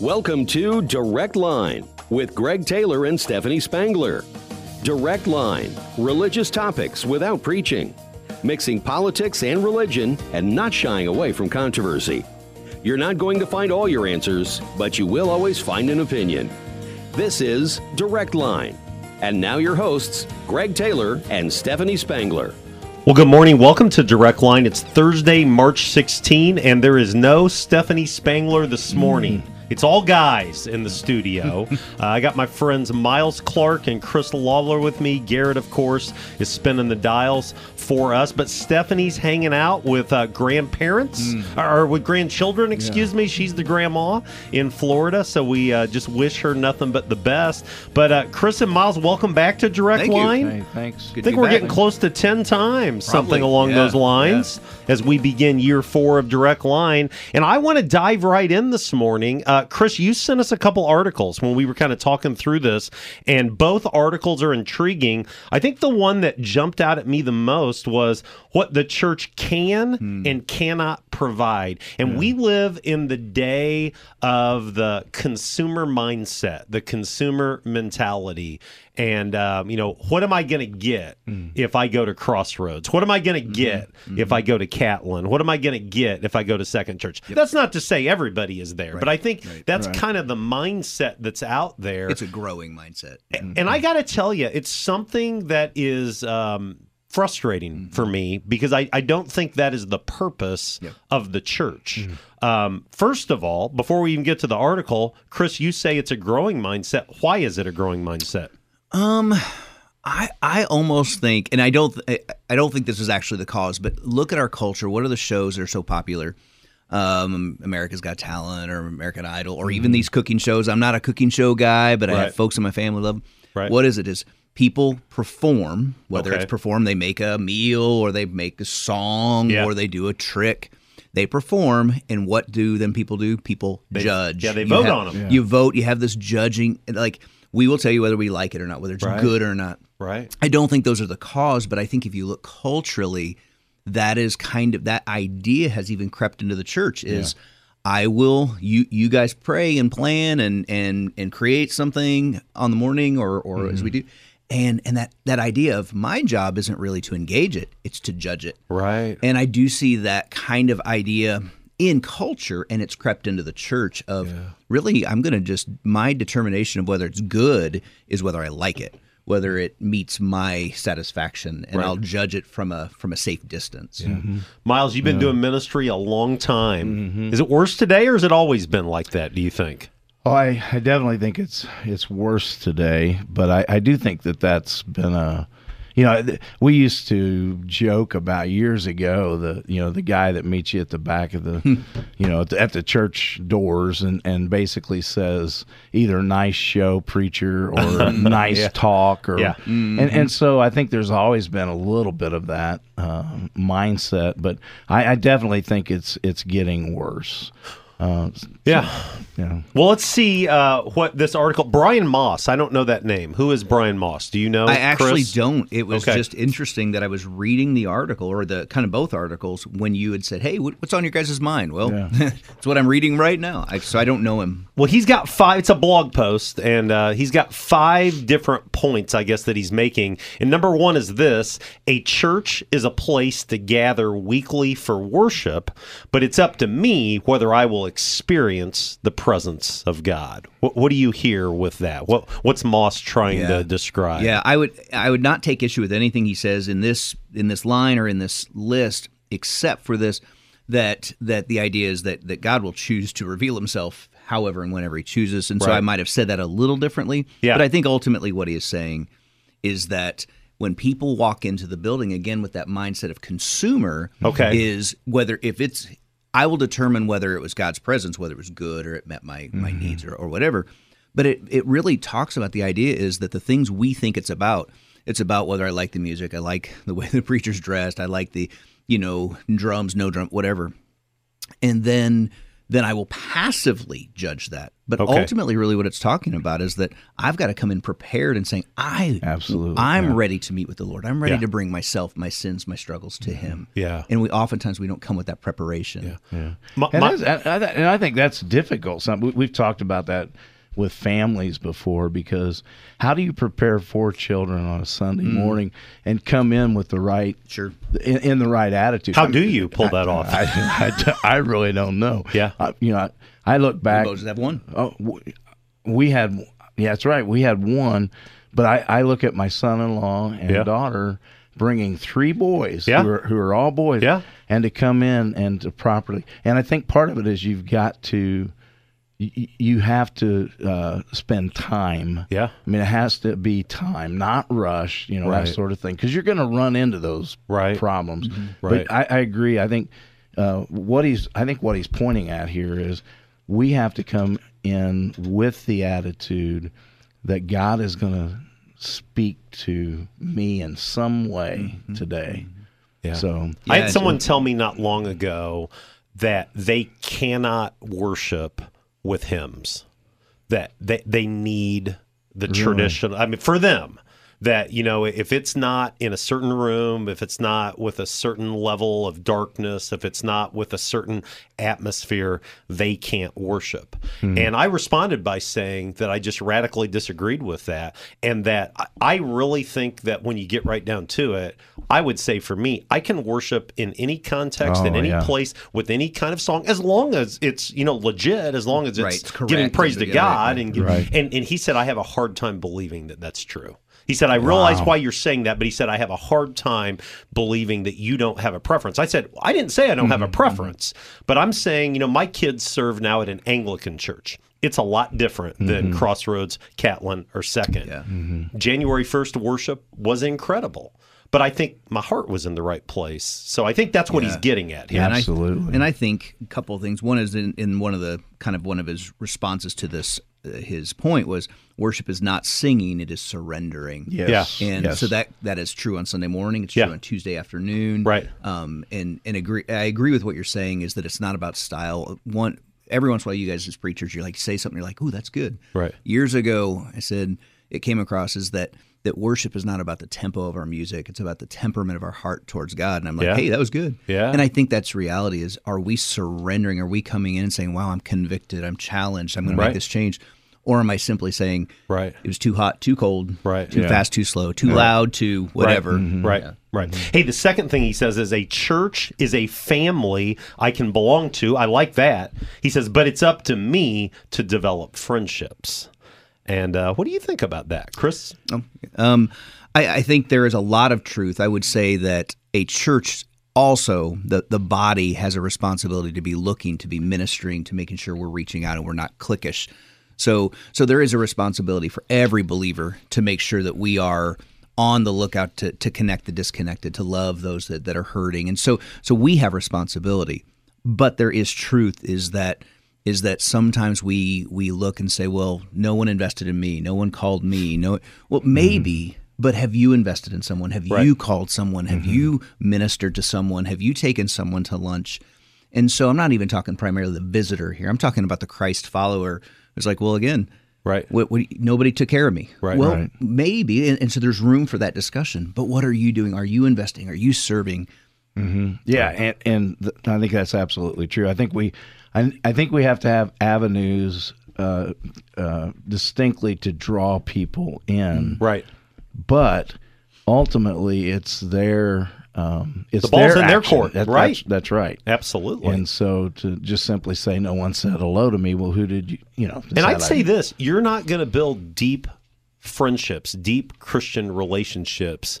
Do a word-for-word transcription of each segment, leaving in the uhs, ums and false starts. Welcome to Direct Line with Greg Taylor and Stephanie Spangler. Direct Line, religious topics without preaching, mixing politics and religion and not shying away from controversy. You're not going to find all your answers, but you will always find an opinion. This is Direct Line. And now your hosts, Greg Taylor and Stephanie Spangler. Well, good morning. Welcome to Direct Line. It's Thursday, March sixteenth, and there is no Stephanie Spangler this morning. Mm. It's all guys in the studio. uh, I got my friends Miles Clark and Chris Lawler with me. Garrett, of course, is spinning the dials for us. But Stephanie's hanging out with uh, grandparents, mm. or, or with grandchildren, excuse yeah. me. She's the grandma in Florida, so we uh, just wish her nothing but the best. But uh, Chris and Miles, welcome back to Direct Thank Line. You. Hey, thanks. Good I think we're back. Getting close to ten times, Probably. something along yeah. those lines, yeah. as we begin year four of Direct Line. And I want to dive right in this morning. Uh, Chris, you sent us a couple articles when we were kind of talking through this, and both articles are intriguing. I think the one that jumped out at me the most was what the church can hmm. and cannot provide. And yeah. we live in the day of the consumer mindset, the consumer mentality. And, um, you know, what am I going to get mm. if I go to Crossroads? What am I going to get mm-hmm. if I go to Catlin? What am I going to get if I go to Second Church? Yep. That's not to say everybody is there, right. but I think right. that's right. kind of the mindset that's out there. It's a growing mindset. Mm-hmm. And I got to tell you, it's something that is um, frustrating mm-hmm. for me, because I, I don't think that is the purpose yep. of the church. Mm-hmm. Um, first of all, before we even get to the article, Chris, you say it's a growing mindset. Why is it a growing mindset? Um, I I almost think, and I don't I, I don't think this is actually the cause, but look at our culture. What are the shows that are so popular? Um, America's Got Talent or American Idol, or mm-hmm. even these cooking shows. I'm not a cooking show guy, but right. I have folks in my family love them. Right. What is it? Is people perform, whether okay. it's perform, they make a meal or they make a song yeah. or they do a trick. They perform, and what do then people do? People they, judge. Yeah, they you vote have, on them. Yeah. You vote. You have this judging, like, we will tell you whether we like it or not, whether it's right. good or not. Right. I don't think those are the cause, but I think if you look culturally, that is kind of, that idea has even crept into the church is yeah. I will, you you guys pray and plan and and and create something on the morning or or mm-hmm. as we do. And and that, that idea of my job isn't really to engage it, it's to judge it. Right. And I do see that kind of idea in culture, and it's crept into the church of yeah. really, I'm going to just, my determination of whether it's good is whether I like it, whether it meets my satisfaction, and right. I'll judge it from a from a safe distance. Yeah. Mm-hmm. Miles, you've been yeah. doing ministry a long time. Mm-hmm. Is it worse today, or has it always been like that, do you think? Oh, I, I definitely think it's it's worse today, but I, I do think that that's been a... You know, we used to joke about years ago the you know the guy that meets you at the back of the you know at the, at the church doors and, and basically says either nice show preacher or nice yeah. talk or yeah. mm-hmm. and and so I think there's always been a little bit of that uh, mindset, but I, I definitely think it's it's getting worse. Uh, yeah. So, yeah. Well, let's see uh, what this article. Brian Moss. I don't know that name. Who is Brian Moss? Do you know? I actually Chris? don't. It was okay. just interesting that I was reading the article, or the kind of both articles, when you had said, "Hey, what's on your guys' mind?" Well, yeah. it's what I'm reading right now. I, so I don't know him. Well, he's got five. It's a blog post, and uh, he's got five different points, I guess, that he's making. And number one is this: a church is a place to gather weekly for worship, but it's up to me whether I will experience the presence of God. What, what do you hear with that? What what's Moss trying yeah. to describe? Yeah, I would I would not take issue with anything he says in this in this line or in this list, except for this that that the idea is that that God will choose to reveal himself however and whenever he chooses. And right. so I might have said that a little differently, yeah. but I think ultimately what he is saying is that when people walk into the building, again with that mindset of consumer, okay. is whether if it's I will determine whether it was God's presence, whether it was good or it met my, mm-hmm. my needs or, or whatever. But it, it really talks about the idea is that the things we think it's about, it's about whether I like the music, I like the way the preacher's dressed, I like the, you know, drums, no drum, whatever. And then then I will passively judge that. But okay. ultimately, really what it's talking about is that I've got to come in prepared and saying, I, Absolutely. I'm yeah. ready to meet with the Lord. I'm ready yeah. to bring myself, my sins, my struggles to Him. Yeah. And we oftentimes, we don't come with that preparation. Yeah. yeah. My, and, my, I, and I think that's difficult. Something we've talked about that with families before, because how do you prepare four children on a Sunday mm. morning and come in with the right sure in, in the right attitude? How I mean, do you pull I, that off? I, I, I, I really don't know. Yeah, I, you know, I, I look back. Did have one? Oh, we had. Yeah, that's right. We had one, but I, I look at my son-in-law and yeah. daughter bringing three boys yeah. who are who are all boys. Yeah, and to come in and to properly. And I think part of it is you've got to. You have to uh, spend time. Yeah. I mean, it has to be time, not rush, you know, right. that sort of thing, because you're going to run into those right. problems. Mm-hmm. Right. But I, I agree. I think uh, what he's I think what he's pointing at here is we have to come in with the attitude that God is going to speak to me in some way mm-hmm. today. Yeah. So yeah, I had someone just, tell me not long ago that they cannot worship with hymns, that they, they need the really? traditional, I mean, for them, that, you know, if it's not in a certain room, if it's not with a certain level of darkness, if it's not with a certain atmosphere, they can't worship. Mm-hmm. And I responded by saying that I just radically disagreed with that, and that I really think that when you get right down to it, I would say for me, I can worship in any context, oh, in any yeah. place, with any kind of song, as long as it's, you know, legit, as long as it's right, correct, giving praise to God. Right, and, give, right. and and he said, I have a hard time believing that that's true. He said, I realize wow. why you're saying that, but he said, I have a hard time believing that you don't have a preference. I said, I didn't say I don't have a preference, but I'm saying, you know, my kids serve now at an Anglican church. It's a lot different than mm-hmm. Crossroads, Catlin, or Second. Yeah. Mm-hmm. January first worship was incredible. But I think my heart was in the right place. So I think that's what yeah. he's getting at here. Yeah, absolutely. And I, and I think a couple of things. One is in, in one of the kind of one of his responses to this, uh, his point was worship is not singing, it is surrendering. Yes. Yeah. And yes. so that, that is true on Sunday morning. It's true yeah. on Tuesday afternoon. Right. Um, and and agree, I agree with what you're saying is that it's not about style. One, every once in a while, you guys as preachers, you're like, say something, you're like, oh, that's good. Right. Years ago, I said, it came across as that that worship is not about the tempo of our music, it's about the temperament of our heart towards God. And I'm like, yeah. hey, that was good. Yeah. And I think that's reality is, are we surrendering? Are we coming in and saying, wow, I'm convicted, I'm challenged, I'm going right. to make this change? Or am I simply saying, right. it was too hot, too cold, right. too yeah. fast, too slow, too yeah. loud, too whatever. Right, mm-hmm. right. Yeah. right. Hey, the second thing he says is a church is a family I can belong to. I like that. He says, but it's up to me to develop friendships. And uh, what do you think about that, Chris? Um, I, I think there is a lot of truth. I would say that a church also, the, the body has a responsibility to be looking, to be ministering, to making sure we're reaching out and we're not cliquish. So, so there is a responsibility for every believer to make sure that we are on the lookout to, to connect the disconnected, to love those that, that are hurting. And so, so we have responsibility. But there is truth is that is that sometimes we we look and say, well, no one invested in me, no one called me, no. Well, maybe, mm-hmm. but have you invested in someone? Have right. you called someone? Have mm-hmm. you ministered to someone? Have you taken someone to lunch? And so I'm not even talking primarily the visitor here. I'm talking about the Christ follower who's like, well, again, right. what, what, nobody took care of me. Right, well, right. maybe, and, and so there's room for that discussion. But what are you doing? Are you investing? Are you serving? Mm-hmm. Yeah, and, and th- I think that's absolutely true. I think we... I, I think we have to have avenues uh, uh, distinctly to draw people in. Right. But ultimately, it's their um, it's the ball's their in action. Their court. That, right. That's, that's right. Absolutely. And so to just simply say, no one said hello to me, well, who did you, you know. And I'd say I, this, you're not going to build deep friendships, deep Christian relationships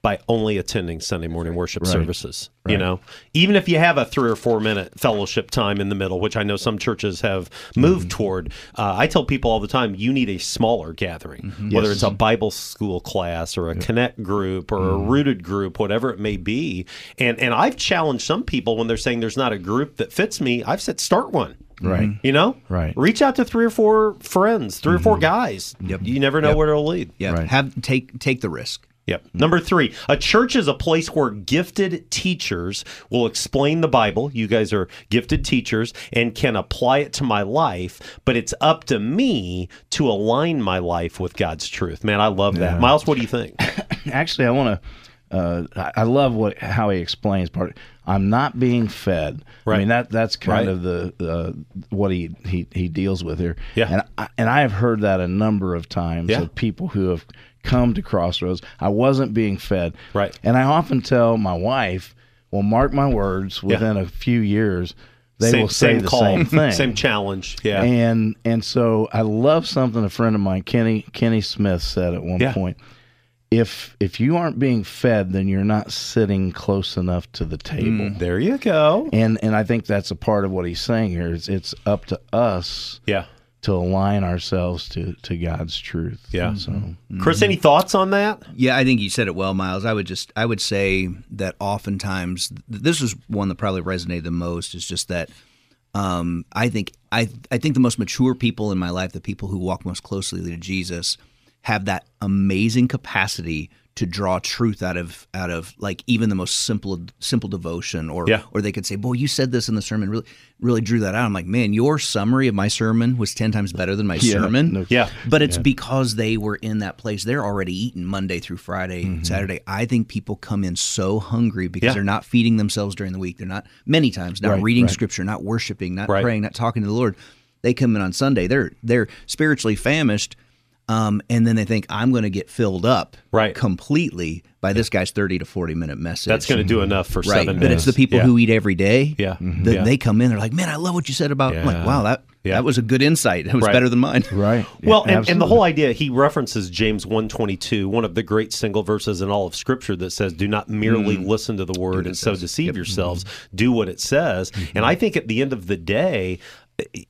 by only attending Sunday morning worship right. services, right. you know? Even if you have a three or four minute fellowship time in the middle, which I know some churches have moved mm-hmm. toward, uh, I tell people all the time, you need a smaller gathering, mm-hmm. whether yes. it's a Bible school class or a yeah. connect group or mm-hmm. a rooted group, whatever it may be. And and I've challenged some people when they're saying there's not a group that fits me, I've said, start one. Right. You know? Right. Reach out to three or four friends, three mm-hmm. or four guys. Yep. You never know yep. where it'll lead. Yeah. Right. Have, take, take the risk. Yep. Number three, a church is a place where gifted teachers will explain the Bible. You guys are gifted teachers and can apply it to my life, but it's up to me to align my life with God's truth. Man, I love that. Yeah. Miles, what do you think? Actually, I want to, uh, I love what how he explains part of it. I'm not being fed. Right. I mean, that that's kind right. of the, the what he, he, he deals with here. Yeah. And I, and I have heard that a number of times yeah. of people who have come to Crossroads. I wasn't being fed. Right. And I often tell my wife, well, mark my words, within yeah. a few years, they same, will say same the call. Same thing. Same challenge. Yeah. And and so I love something a friend of mine, Kenny Kenny Smith, said at one yeah. point. If if you aren't being fed, then you're not sitting close enough to the table. Mm, there you go. And and I think that's a part of what he's saying here. Is it's up to us. Yeah. to align ourselves to, to God's truth. Yeah. So, mm-hmm. Chris, any thoughts on that? Yeah, I think you said it well, Miles. I would just, I would say that oftentimes, this is one that probably resonated the most, is just that um, I think I I think the most mature people in my life, the people who walk most closely to Jesus, have that amazing capacity to draw truth out of out of like even the most simple simple devotion, or yeah. or they could say, "Boy, you said this in the sermon, really really drew that out." I'm like, "Man, your summary of my sermon was ten times better than my yeah. sermon." No. Yeah, but it's yeah. because they were in that place. They're already eating Monday through Friday, mm-hmm. Saturday. I think people come in so hungry because yeah. they're not feeding themselves during the week. They're not many times not right, reading right. scripture, not worshiping, not right. praying, not talking to the Lord. They come in on Sunday. They're they're spiritually famished. Um, and then they think, I'm going to get filled up right. completely by this guy's thirty to forty minute message. That's going to do enough for right. seven minutes. But it's the people yeah. who eat every day. Yeah. Mm-hmm. Then yeah. they come in, they're like, man, I love what you said about, yeah. I'm like, wow, that yeah. that was a good insight. That was right. better than mine. Right. Yeah, well, and, and the whole idea, he references James one twenty-two, one of the great single verses in all of Scripture that says, do not merely mm. listen to the word and so says. deceive yep. yourselves. Mm-hmm. Do what it says. Mm-hmm. And I think at the end of the day,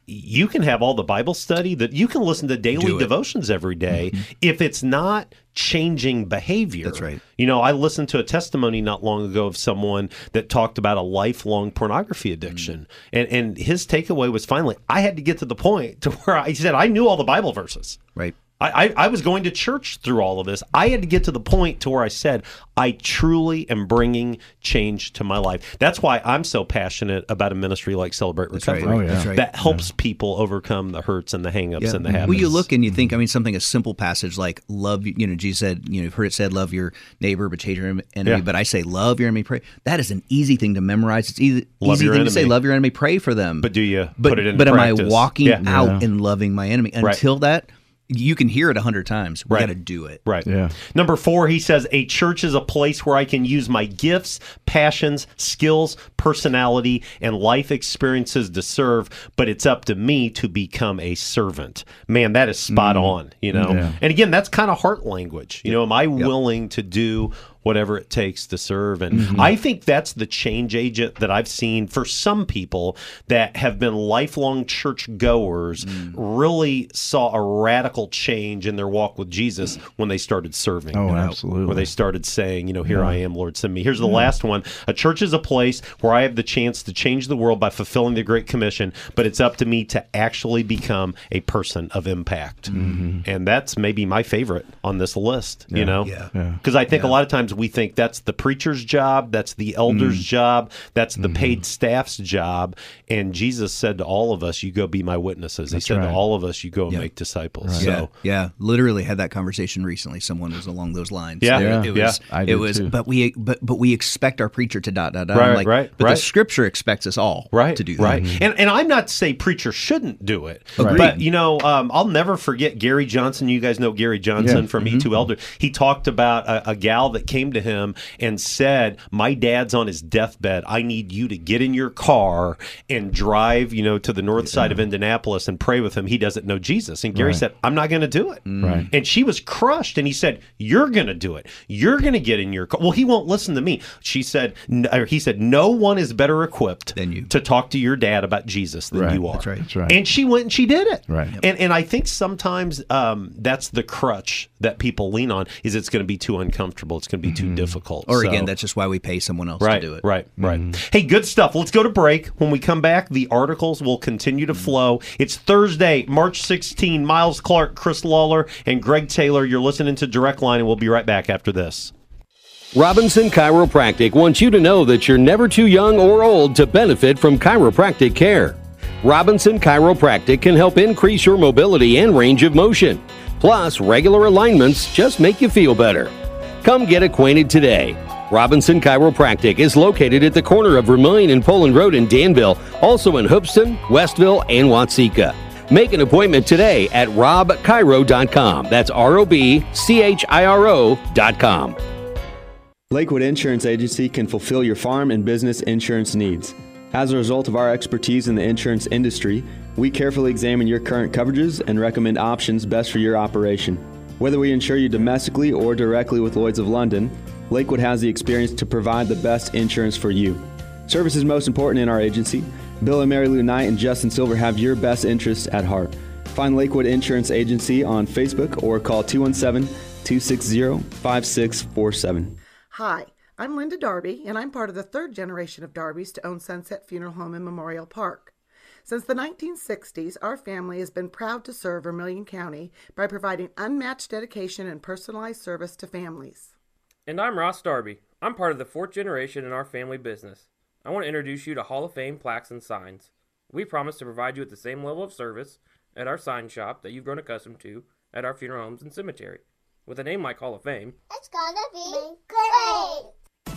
you can have all the Bible study that you can listen to daily devotions every day mm-hmm. if it's not changing behavior. That's right. You know, I listened to a testimony not long ago of someone that talked about a lifelong pornography addiction. Mm-hmm. And and his takeaway was finally, I had to get to the point to where I said, I knew all the Bible verses. Right. I, I was going to church through all of this. I had to get to the point to where I said, I truly am bringing change to my life. That's why I'm so passionate about a ministry like Celebrate Recovery. Right. Oh, yeah. right. That helps yeah. people overcome the hurts and the hang-ups yeah. and the habits. Well, you look and you think, I mean, something, a simple passage like love, you know, Jesus said, you know, you've heard it said, love your neighbor, but hate your enemy. Yeah. But I say love your enemy, pray. That is an easy thing to memorize. It's easy, love easy your thing enemy. to say, love your enemy, pray for them. But do you but, put it in But practice? Am I walking yeah. out yeah. and loving my enemy? Until right. that... You can hear it a hundred times. We right. got to do it. Right. Yeah. Number four, he says, a church is a place where I can use my gifts, passions, skills, personality, and life experiences to serve, but it's up to me to become a servant. Man, that is spot mm. on, you know? Yeah. And again, that's kind of heart language. You know, am I yep. willing to do whatever it takes to serve? And mm-hmm. I think that's the change agent that I've seen for some people that have been lifelong church goers mm. really saw a radical change in their walk with Jesus when they started serving. Oh, you know, absolutely. Where they started saying, you know, here yeah. I am, Lord, send me. Here's the yeah. last one. A church is a place where I have the chance to change the world by fulfilling the Great Commission, but it's up to me to actually become a person of impact. Mm-hmm. And that's maybe my favorite on this list, yeah. you know, because yeah. yeah. I think yeah. a lot of times we think that's the preacher's job, that's the elder's mm. job, that's the mm-hmm. paid staff's job. And Jesus said to all of us, you go be my witnesses. That's he said right. to all of us, you go yep. and make disciples. Right. So yeah. yeah, literally had that conversation recently. Someone was along those lines. Yeah, yeah. It, it was, yeah. I did it was too. But we but but we expect our preacher to dot dot dot. Right, I'm like, right, but right. the Scripture expects us all right, to do that. Right. Mm-hmm. And and I'm not to say preacher shouldn't do it. Agreed. But you know, um, I'll never forget Gary Johnson. You guys know Gary Johnson yeah. from mm-hmm. E two Elder. He talked about a, a gal that came to him and said, my dad's on his deathbed. I need you to get in your car and drive, you know, to the north side of Indianapolis and pray with him. He doesn't know Jesus. And Gary right. said, I'm not going to do it. Right. And she was crushed. And he said, you're going to do it. You're going to get in your car. Well, he won't listen to me. She said, or he said, no one is better equipped than you to talk to your dad about Jesus than right. you are. That's right. That's right. And she went and she did it. Right. And, and I think sometimes um, that's the crutch that people lean on is it's going to be too uncomfortable. It's going to be too mm-hmm. difficult. Or so, again, that's just why we pay someone else right, to do it. Right, right, mm-hmm. right. Hey, good stuff. Let's go to break. When we come back, the articles will continue to flow. It's Thursday, March sixteenth. Miles Clark, Chris Lawler, and Greg Taylor. You're listening to Direct Line, and we'll be right back after this. Robinson Chiropractic wants you to know that you're never too young or old to benefit from chiropractic care. Robinson Chiropractic can help increase your mobility and range of motion. Plus, regular alignments just make you feel better. Come get acquainted today. Robinson Chiropractic is located at the corner of Vermillion and Poland Road in Danville, also in Hoopston, Westville, and Watsika. Make an appointment today at rob chiro dot com. That's R O B C H I R O dot com. Lakewood Insurance Agency can fulfill your farm and business insurance needs. As a result of our expertise in the insurance industry, we carefully examine your current coverages and recommend options best for your operation. Whether we insure you domestically or directly with Lloyd's of London, Lakewood has the experience to provide the best insurance for you. Service is most important in our agency. Bill and Mary Lou Knight and Justin Silver have your best interests at heart. Find Lakewood Insurance Agency on Facebook or call two one seven, two six zero, five six four seven. Hi, I'm Linda Darby, and I'm part of the third generation of Darbys to own Sunset Funeral Home and Memorial Park. Since the nineteen sixties, our family has been proud to serve Vermillion County by providing unmatched dedication and personalized service to families. And I'm Ross Darby. I'm part of the fourth generation in our family business. I want to introduce you to Hall of Fame Plaques and Signs. We promise to provide you with the same level of service at our sign shop that you've grown accustomed to at our funeral homes and cemetery. With a name like Hall of Fame, it's gonna be great!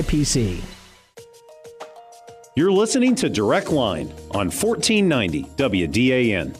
P C. You're listening to Direct Line on fourteen ninety W D A N.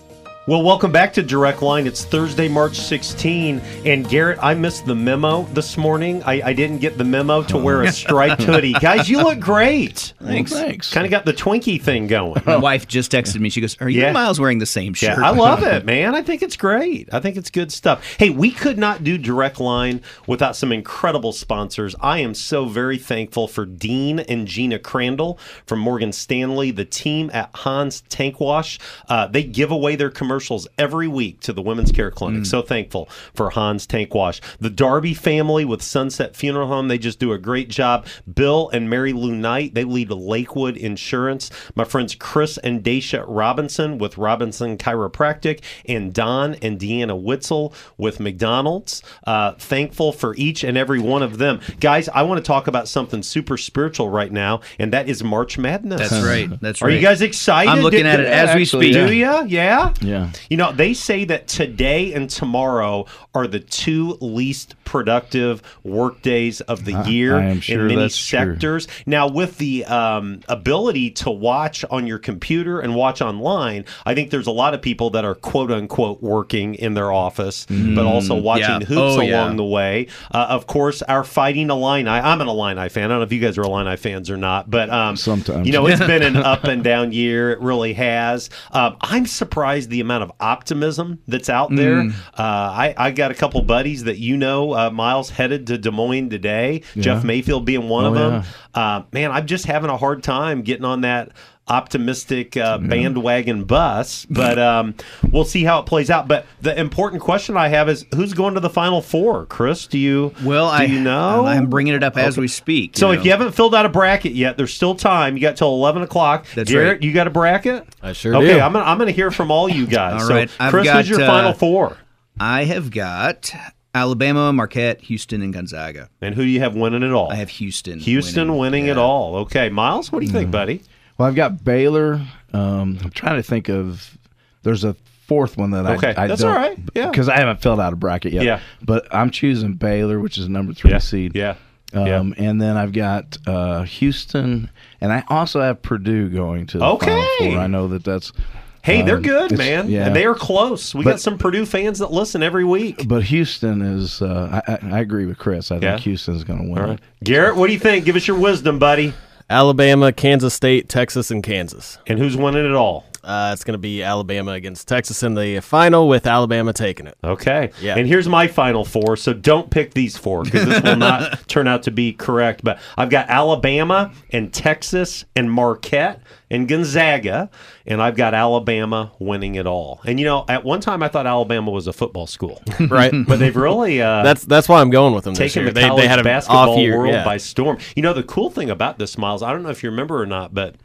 Well, welcome back to Direct Line. It's Thursday, March sixteenth, and Garrett, I missed the memo this morning. I, I didn't get the memo to wear a striped hoodie. Guys, you look great. Thanks. Well, thanks. Kind of got the Twinkie thing going. My wife just texted me. She goes, are you yeah. and Miles wearing the same shirt? Yeah, I love it, man. I think it's great. I think it's good stuff. Hey, we could not do Direct Line without some incredible sponsors. I am so very thankful for Dean and Gina Crandall from Morgan Stanley, the team at Hann's Tank Wash. Uh, they give away their commercial every week to the Women's Care Clinic. Mm. So thankful for Hann's Tank Wash. The Darby family with Sunset Funeral Home, they just do a great job. Bill and Mary Lou Knight, they lead Lakewood Insurance. My friends Chris and Daisha Robinson with Robinson Chiropractic, and Don and Deanna Witzel with McDonald's. Uh, thankful for each and every one of them. Guys, I want to talk about something super spiritual right now, and that is March Madness. That's right. That's right. Are you guys excited? I'm looking Did, at it as we speak. Do you? Yeah? Yeah. You know, they say that today and tomorrow are the two least productive work days of the year I, I am sure in many that's sectors. True. Now, with the um, ability to watch on your computer and watch online, I think there's a lot of people that are quote-unquote working in their office, mm, but also watching yeah. hoops oh, along yeah. the way. Uh, of course, our Fighting Illini. I'm an Illini fan. I don't know if you guys are Illini fans or not, but um, sometimes. You know, it's been an up and down year. It really has. Um, I'm surprised the amount of optimism that's out there. Mm. Uh, I, I got a couple buddies that you know, uh, Miles, headed to Des Moines today, yeah. Jeff Mayfield being one oh, of them. Yeah. Uh, man, I'm just having a hard time getting on that optimistic uh, bandwagon bus, but um, we'll see how it plays out. But the important question I have is, who's going to the Final Four? Chris, do you well? Do I you know I'm bringing it up as okay. we speak. So you if know. you haven't filled out a bracket yet, there's still time. You got till eleven o'clock. That's Garrett, right. You got a bracket? I sure okay, do. Okay, I'm gonna I'm gonna hear from all you guys. all so, right, I've Chris, got, who's your uh, Final Four? I have got Alabama, Marquette, Houston, and Gonzaga. And who do you have winning it all? I have Houston. Houston winning, winning yeah. it all. Okay, Miles, what do you mm. think, buddy? Well, I've got Baylor. Um, I'm trying to think of – there's a fourth one that okay. I, I That's don't – all right, yeah. Because I haven't filled out a bracket yet. Yeah. But I'm choosing Baylor, which is number three yeah. seed. Yeah. Um, yeah. And then I've got uh, Houston, and I also have Purdue going to the okay. Final Four. I know that that's – Hey, they're good, um, man. Yeah. And they are close. We but, got some Purdue fans that listen every week. But Houston is, uh, I, I agree with Chris. I yeah. think Houston's going to win. Right. Garrett, what do you think? Give us your wisdom, buddy. Alabama, Kansas State, Texas, and Kansas. And who's winning it all? Uh, it's going to be Alabama against Texas in the final with Alabama taking it. Okay. Yeah. And here's my final four, so don't pick these four because this will not turn out to be correct. But I've got Alabama and Texas and Marquette and Gonzaga, and I've got Alabama winning it all. And, you know, at one time I thought Alabama was a football school. Right. But they've really uh, that's that's why I'm going with them this year. Taking the college they, they had basketball off year, world yeah. by storm. You know, the cool thing about this, Miles, I don't know if you remember or not, but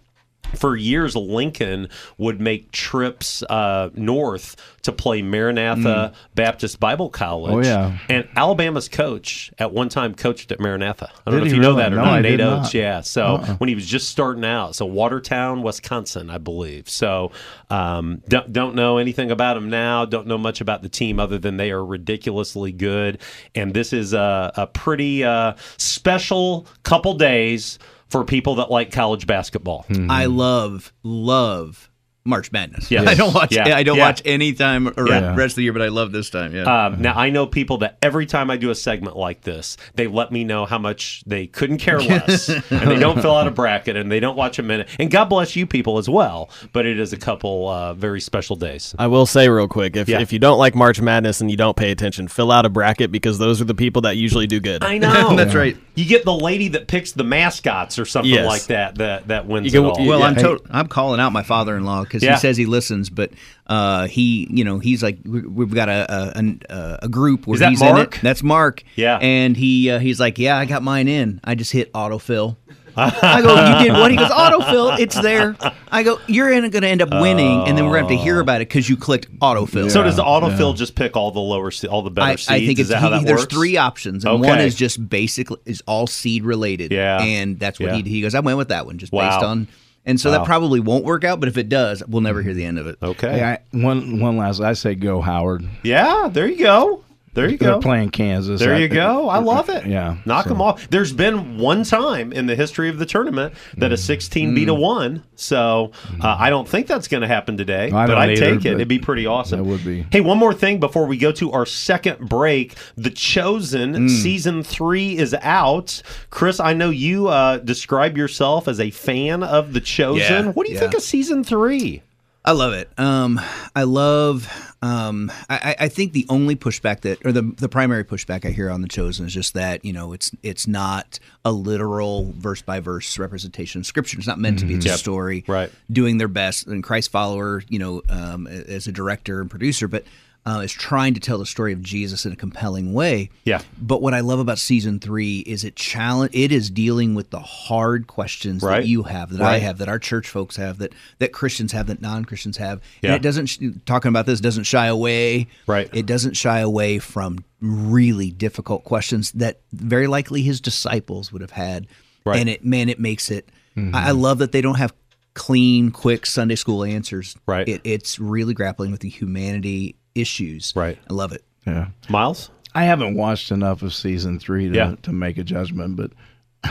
for years, Lincoln would make trips uh, north to play Maranatha mm. Baptist Bible College. Oh, yeah. And Alabama's coach at one time coached at Maranatha. I don't did know if you really? know that or no, not. Nate Oats, yeah. So uh-uh. when he was just starting out. So Watertown, Wisconsin, I believe. So um, don't, don't know anything about him now. Don't know much about the team other than they are ridiculously good. And this is a, a pretty uh, special couple days for people that like college basketball. Mm-hmm. I love, love March Madness. Yes. I don't watch yeah. I don't yeah. watch any time or yeah. rest of the year, but I love this time. Yeah. Um, uh-huh. Now, I know people that every time I do a segment like this, they let me know how much they couldn't care less, and they don't fill out a bracket, and they don't watch a minute. And God bless you people as well, but it is a couple uh, very special days. I will say real quick, if, yeah. if you don't like March Madness and you don't pay attention, fill out a bracket because those are the people that usually do good. I know. That's yeah. right. You get the lady that picks the mascots or something yes. like that that, that wins get, it all. Well, yeah. I'm, to- I'm calling out my father-in-law. Yeah. He says he listens, but uh, he, you know, he's like, we've got a a, a group where Is that he's Mark? in it. That's Mark. Yeah, and he uh, he's like, yeah, I got mine in. I just hit autofill. I go, you did what? He goes, autofill, it's there. I go, you're going to end up winning, and then we're going to have to hear about it because you clicked autofill. Yeah, so does the autofill yeah. just pick all the lower, all the better I, seeds? I think is it's, that he, how that there's works? three options, and okay. one is just basically is all seed related. Yeah, and that's what yeah. he he goes. I went with that one just wow. based on. And so wow. that probably won't work out, but if it does, we'll never hear the end of it. Okay. Yeah, I, one one last, I say go Howard. Yeah, there you go. There you They're go. They're playing Kansas. There I, you go. I love it. Yeah. Knock so. them off. There's been one time in the history of the tournament that a sixteen mm. beat a one. So uh, I don't think that's going to happen today, I but I'd either, take it. It'd be pretty awesome. It would be. Hey, one more thing before we go to our second break. The Chosen mm. season three is out. Chris, I know you uh, describe yourself as a fan of The Chosen. Yeah. What do you yeah. think of season three? I love it. Um, I love. Um, I, I think the only pushback that, or the the primary pushback I hear on The Chosen is just that you know it's it's not a literal verse by verse representation of Scripture. It's not meant to be. It's yep. a story. Right. Doing their best and Christ follower, you know, um, as a director and producer, but uh, is trying to tell the story of Jesus in a compelling way. Yeah. But what I love about season three is it challenge. It is dealing with the hard questions right. that you have, that right. I have, that our church folks have, that that Christians have, that non-Christians have. Yeah. And it doesn't talking about this doesn't shy away. Right. It doesn't shy away from really difficult questions that very likely his disciples would have had. Right. And it man, it makes it. Mm-hmm. I, I love that they don't have clean, quick Sunday school answers. Right. It, it's really grappling with the humanity issues. Right. I love it. Yeah. Miles? I haven't watched enough of season three to, yeah. to make a judgment, but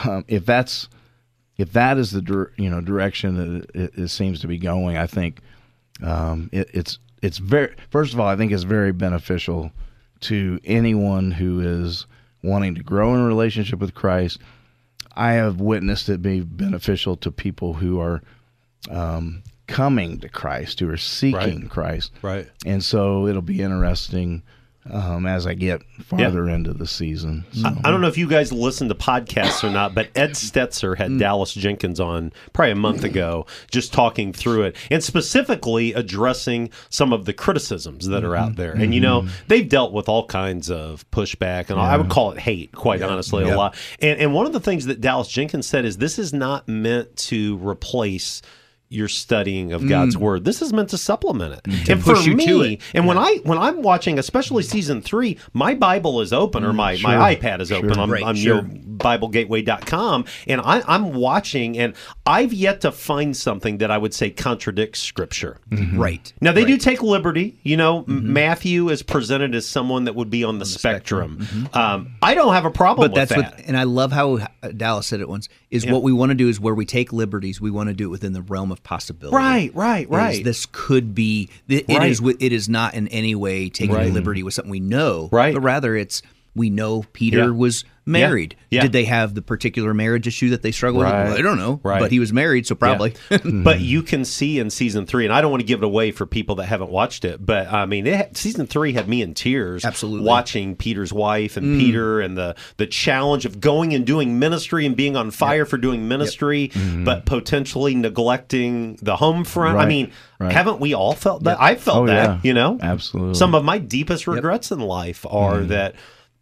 um, if that's if that is the dir- you know direction that it, it seems to be going, I think um, it, it's it's very first of all, I think it's very beneficial to anyone who is wanting to grow in a relationship with Christ. I have witnessed it be beneficial to people who are um, coming to Christ, who are seeking right. Christ. Right. And so it'll be interesting um, as I get farther yeah. into the season. So. I, I don't know if you guys listen to podcasts or not, but Ed Stetzer had mm. Dallas Jenkins on probably a month ago just talking through it and specifically addressing some of the criticisms that are out there. And, mm-hmm. you know, they've dealt with all kinds of pushback, and yeah. I would call it hate, quite yeah. honestly, yeah. a lot. And, and one of the things that Dallas Jenkins said is this is not meant to replace your studying of God's mm. word. This is meant to supplement it. To and push for you me, to it. and yeah. when I when I'm watching, especially season three, my Bible is open or my, sure. my iPad is sure. open. I'm, right. I'm sure. your Bible Gateway dot com, and I, I'm watching, and I've yet to find something that I would say contradicts Scripture. Mm-hmm. Right. Now, they right. do take liberty. You know, mm-hmm. Matthew is presented as someone that would be on the, on the spectrum. spectrum. Mm-hmm. Um, I don't have a problem but with that's that. What, and I love how Dallas said it once, is yeah. what we want to do is where we take liberties, we want to do it within the realm of possibility. Right, right, right. Is, this could be, it, right. is, it is not in any way taking right. liberty with something we know, right. but rather it's, we know Peter yeah. was married. Yeah. Yeah. Did they have the particular marriage issue that they struggled right. with? I don't know, right. but he was married, so probably. Yeah. But you can see in season three, and I don't want to give it away for people that haven't watched it, but I mean, it, season three had me in tears Absolutely. watching Peter's wife and mm. Peter and the, the challenge of going and doing ministry and being on fire yep. for doing ministry, yep. mm-hmm. but potentially neglecting the home front. Right. I mean, right. haven't we all felt that? Yep. I felt oh, that, yeah. you know? Absolutely. Some of my deepest regrets yep. in life are mm. that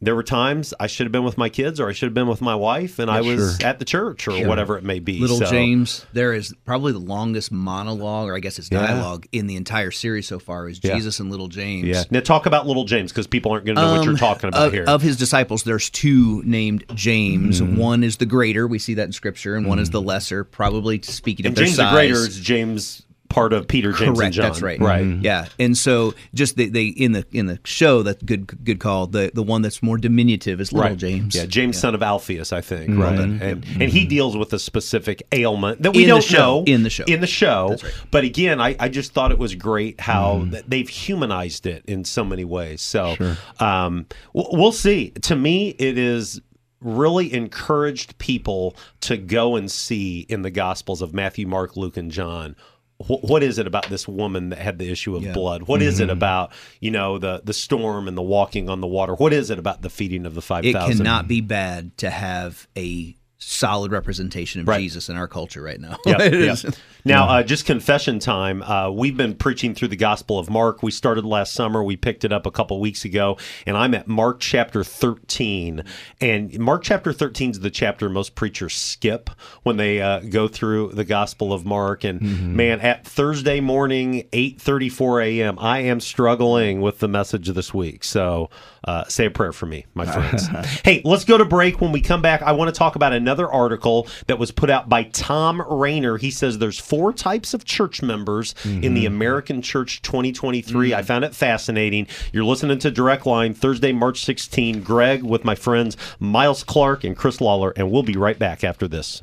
there were times I should have been with my kids or I should have been with my wife, and yeah, I was sure. at the church or sure. whatever it may be. Little so. James, there is probably the longest monologue, or I guess it's dialogue, yeah. in the entire series so far is yeah. Jesus and Little James. Yeah. Now talk about Little James, because people aren't going to know um, what you're talking about of, here. Of his disciples, there's two named James. Mm. One is the greater, we see that in Scripture, and mm. one is the lesser, probably speaking of their size. And James the greater is James... part of Peter, James, Correct, and John. That's right. Right. Mm-hmm. Yeah. And so just they, they in the in the show, that's good good call, the, the one that's more diminutive is Little right. James. Yeah, James, yeah. son of Alphaeus, I think. Mm-hmm. Right. Mm-hmm. And, and he deals with a specific ailment that we in don't know. In the show. In the show. That's right. But again, I, I just thought it was great how mm-hmm. th- they've humanized it in so many ways. So sure. um, w- we'll see. To me, it is... really encouraged people to go and see in the Gospels of Matthew, Mark, Luke, and John. Wh- what is it about this woman that had the issue of yeah. blood? What mm-hmm. is it about, you know, the the storm and the walking on the water? What is it about the feeding of the five thousand? It cannot be bad to have a solid representation of right. Jesus in our culture right now. Yep, yep. Now, uh, just confession time. Uh, we've been preaching through the Gospel of Mark. We started last summer. We picked it up a couple weeks ago, and I'm at Mark chapter thirteen. And Mark chapter thirteen is the chapter most preachers skip when they uh, go through the Gospel of Mark. And mm-hmm. man, at Thursday morning, eight thirty-four a.m., I am struggling with the message this week. So uh, say a prayer for me, my friends. Hey, let's go to break. When we come back, I want to talk about another Another article that was put out by Tom Rainer. He says there's four types of church members mm-hmm. in the American Church twenty twenty-three. Mm-hmm. I found it fascinating. You're listening to Direct Line, Thursday, March sixteenth. Greg with my friends Miles Clark and Chris Lawler, and we'll be right back after this.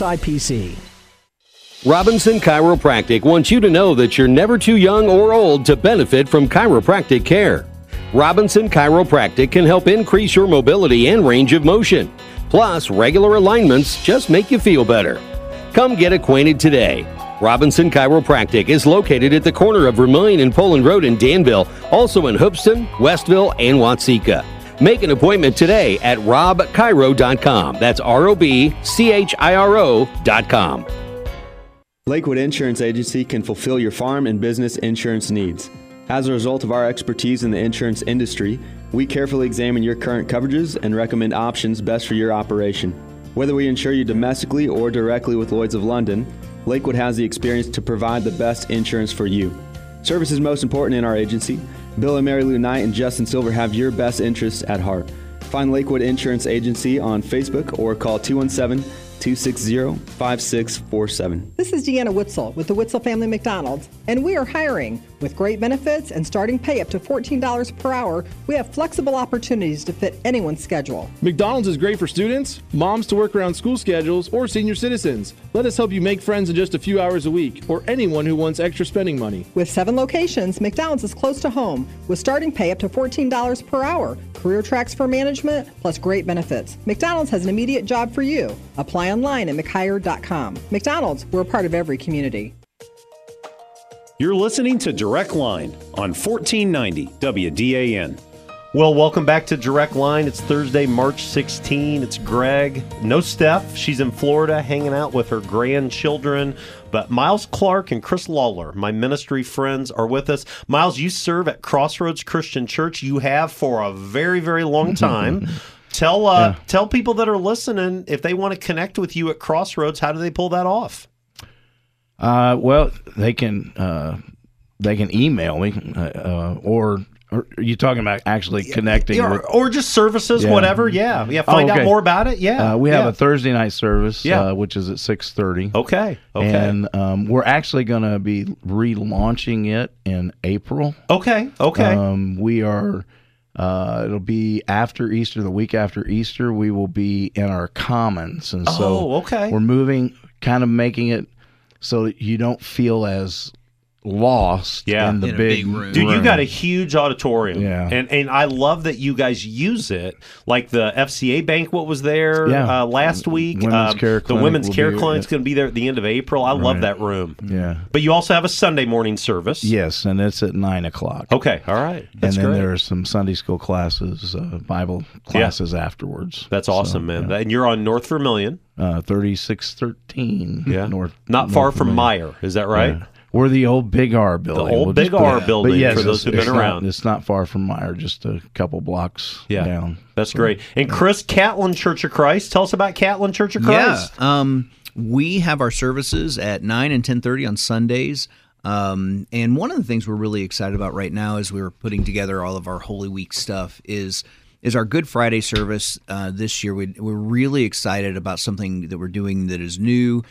I P C. I P C. Robinson Chiropractic wants you to know that you're never too young or old to benefit from chiropractic care. Robinson Chiropractic can help increase your mobility and range of motion. Plus, regular alignments just make you feel better. Come get acquainted today. Robinson Chiropractic is located at the corner of Vermillion and Poland Road in Danville, also in Hoopston, Westville, and Watsika. Make an appointment today at rob chiro dot com. That's R O B C H I R O dot com. Lakewood Insurance Agency can fulfill your farm and business insurance needs. As a result of our expertise in the insurance industry, we carefully examine your current coverages and recommend options best for your operation. Whether we insure you domestically or directly with Lloyd's of London, Lakewood has the experience to provide the best insurance for you. Service is most important in our agency. Bill and Mary Lou Knight and Justin Silver have your best interests at heart. Find Lakewood Insurance Agency on Facebook or call two one seven, two six zero, five six four seven. This is Deanna Witzel with the Witzel Family McDonald's, and we are hiring. With great benefits and starting pay up to fourteen dollars per hour, we have flexible opportunities to fit anyone's schedule. McDonald's is great for students, moms to work around school schedules, or senior citizens. Let us help you make friends in just a few hours a week, or anyone who wants extra spending money. With seven locations, McDonald's is close to home, with starting pay up to fourteen dollars per hour, career tracks for management, plus great benefits. McDonald's has an immediate job for you. Apply online at m c hire dot com. McDonald's, we're a part of every community. You're listening to Direct Line on fourteen ninety W D A N. Well, welcome back to Direct Line. It's Thursday, March sixteenth. It's Greg. No Steph. She's in Florida hanging out with her grandchildren. But Miles Clark and Chris Lawler, my ministry friends, are with us. Miles, you serve at Crossroads Christian Church. You have for a very, very long time. Tell uh, yeah. tell people that are listening, if they want to connect with you at Crossroads, how do they pull that off? Uh, well, they can uh, they can email me, uh, uh, or, or are you talking about actually connecting? Yeah, or, with, or just services, yeah. whatever. Yeah, yeah. Find oh, okay. out more about it. Yeah, uh, we have yeah. a Thursday night service, yeah. uh, which is at six thirty. Okay, okay. And um, we're actually going to be relaunching it in April. Okay, okay. Um, we are. Uh, it'll be after Easter, the week after Easter, we will be in our commons. And so oh, okay. we're moving, kind of making it so that you don't feel as lost yeah. in the in big, big room. Dude, you got a huge auditorium. Yeah. And and I love that you guys use it. Like the F C A banquet was there yeah. uh, last week. Women's um, Care Clinic the Women's Care Clinic is going to be there at the end of April. I right. love that room. Yeah. But you also have a Sunday morning service. Yes, and it's at nine o'clock. Okay, all right. That's and then great. There are some Sunday school classes, uh, Bible classes yeah. afterwards. That's awesome, so, man. Yeah. And you're on North Vermilion. Uh, thirty-six thirteen yeah. North. Not North far North from Meyer, is that right? Yeah. We're the old Big R building. The old we'll Big R building, yes, for those who've been not, around. It's not far from Meyer, just a couple blocks yeah, down. That's so, great. And Chris, Catlin Church of Christ. Tell us about Catlin Church of Christ. Yeah, um, we have our services at nine and ten thirty on Sundays. Um, and one of the things we're really excited about right now as we were putting together all of our Holy Week stuff is is our Good Friday service uh, this year. We, we're really excited about something that we're doing that is new.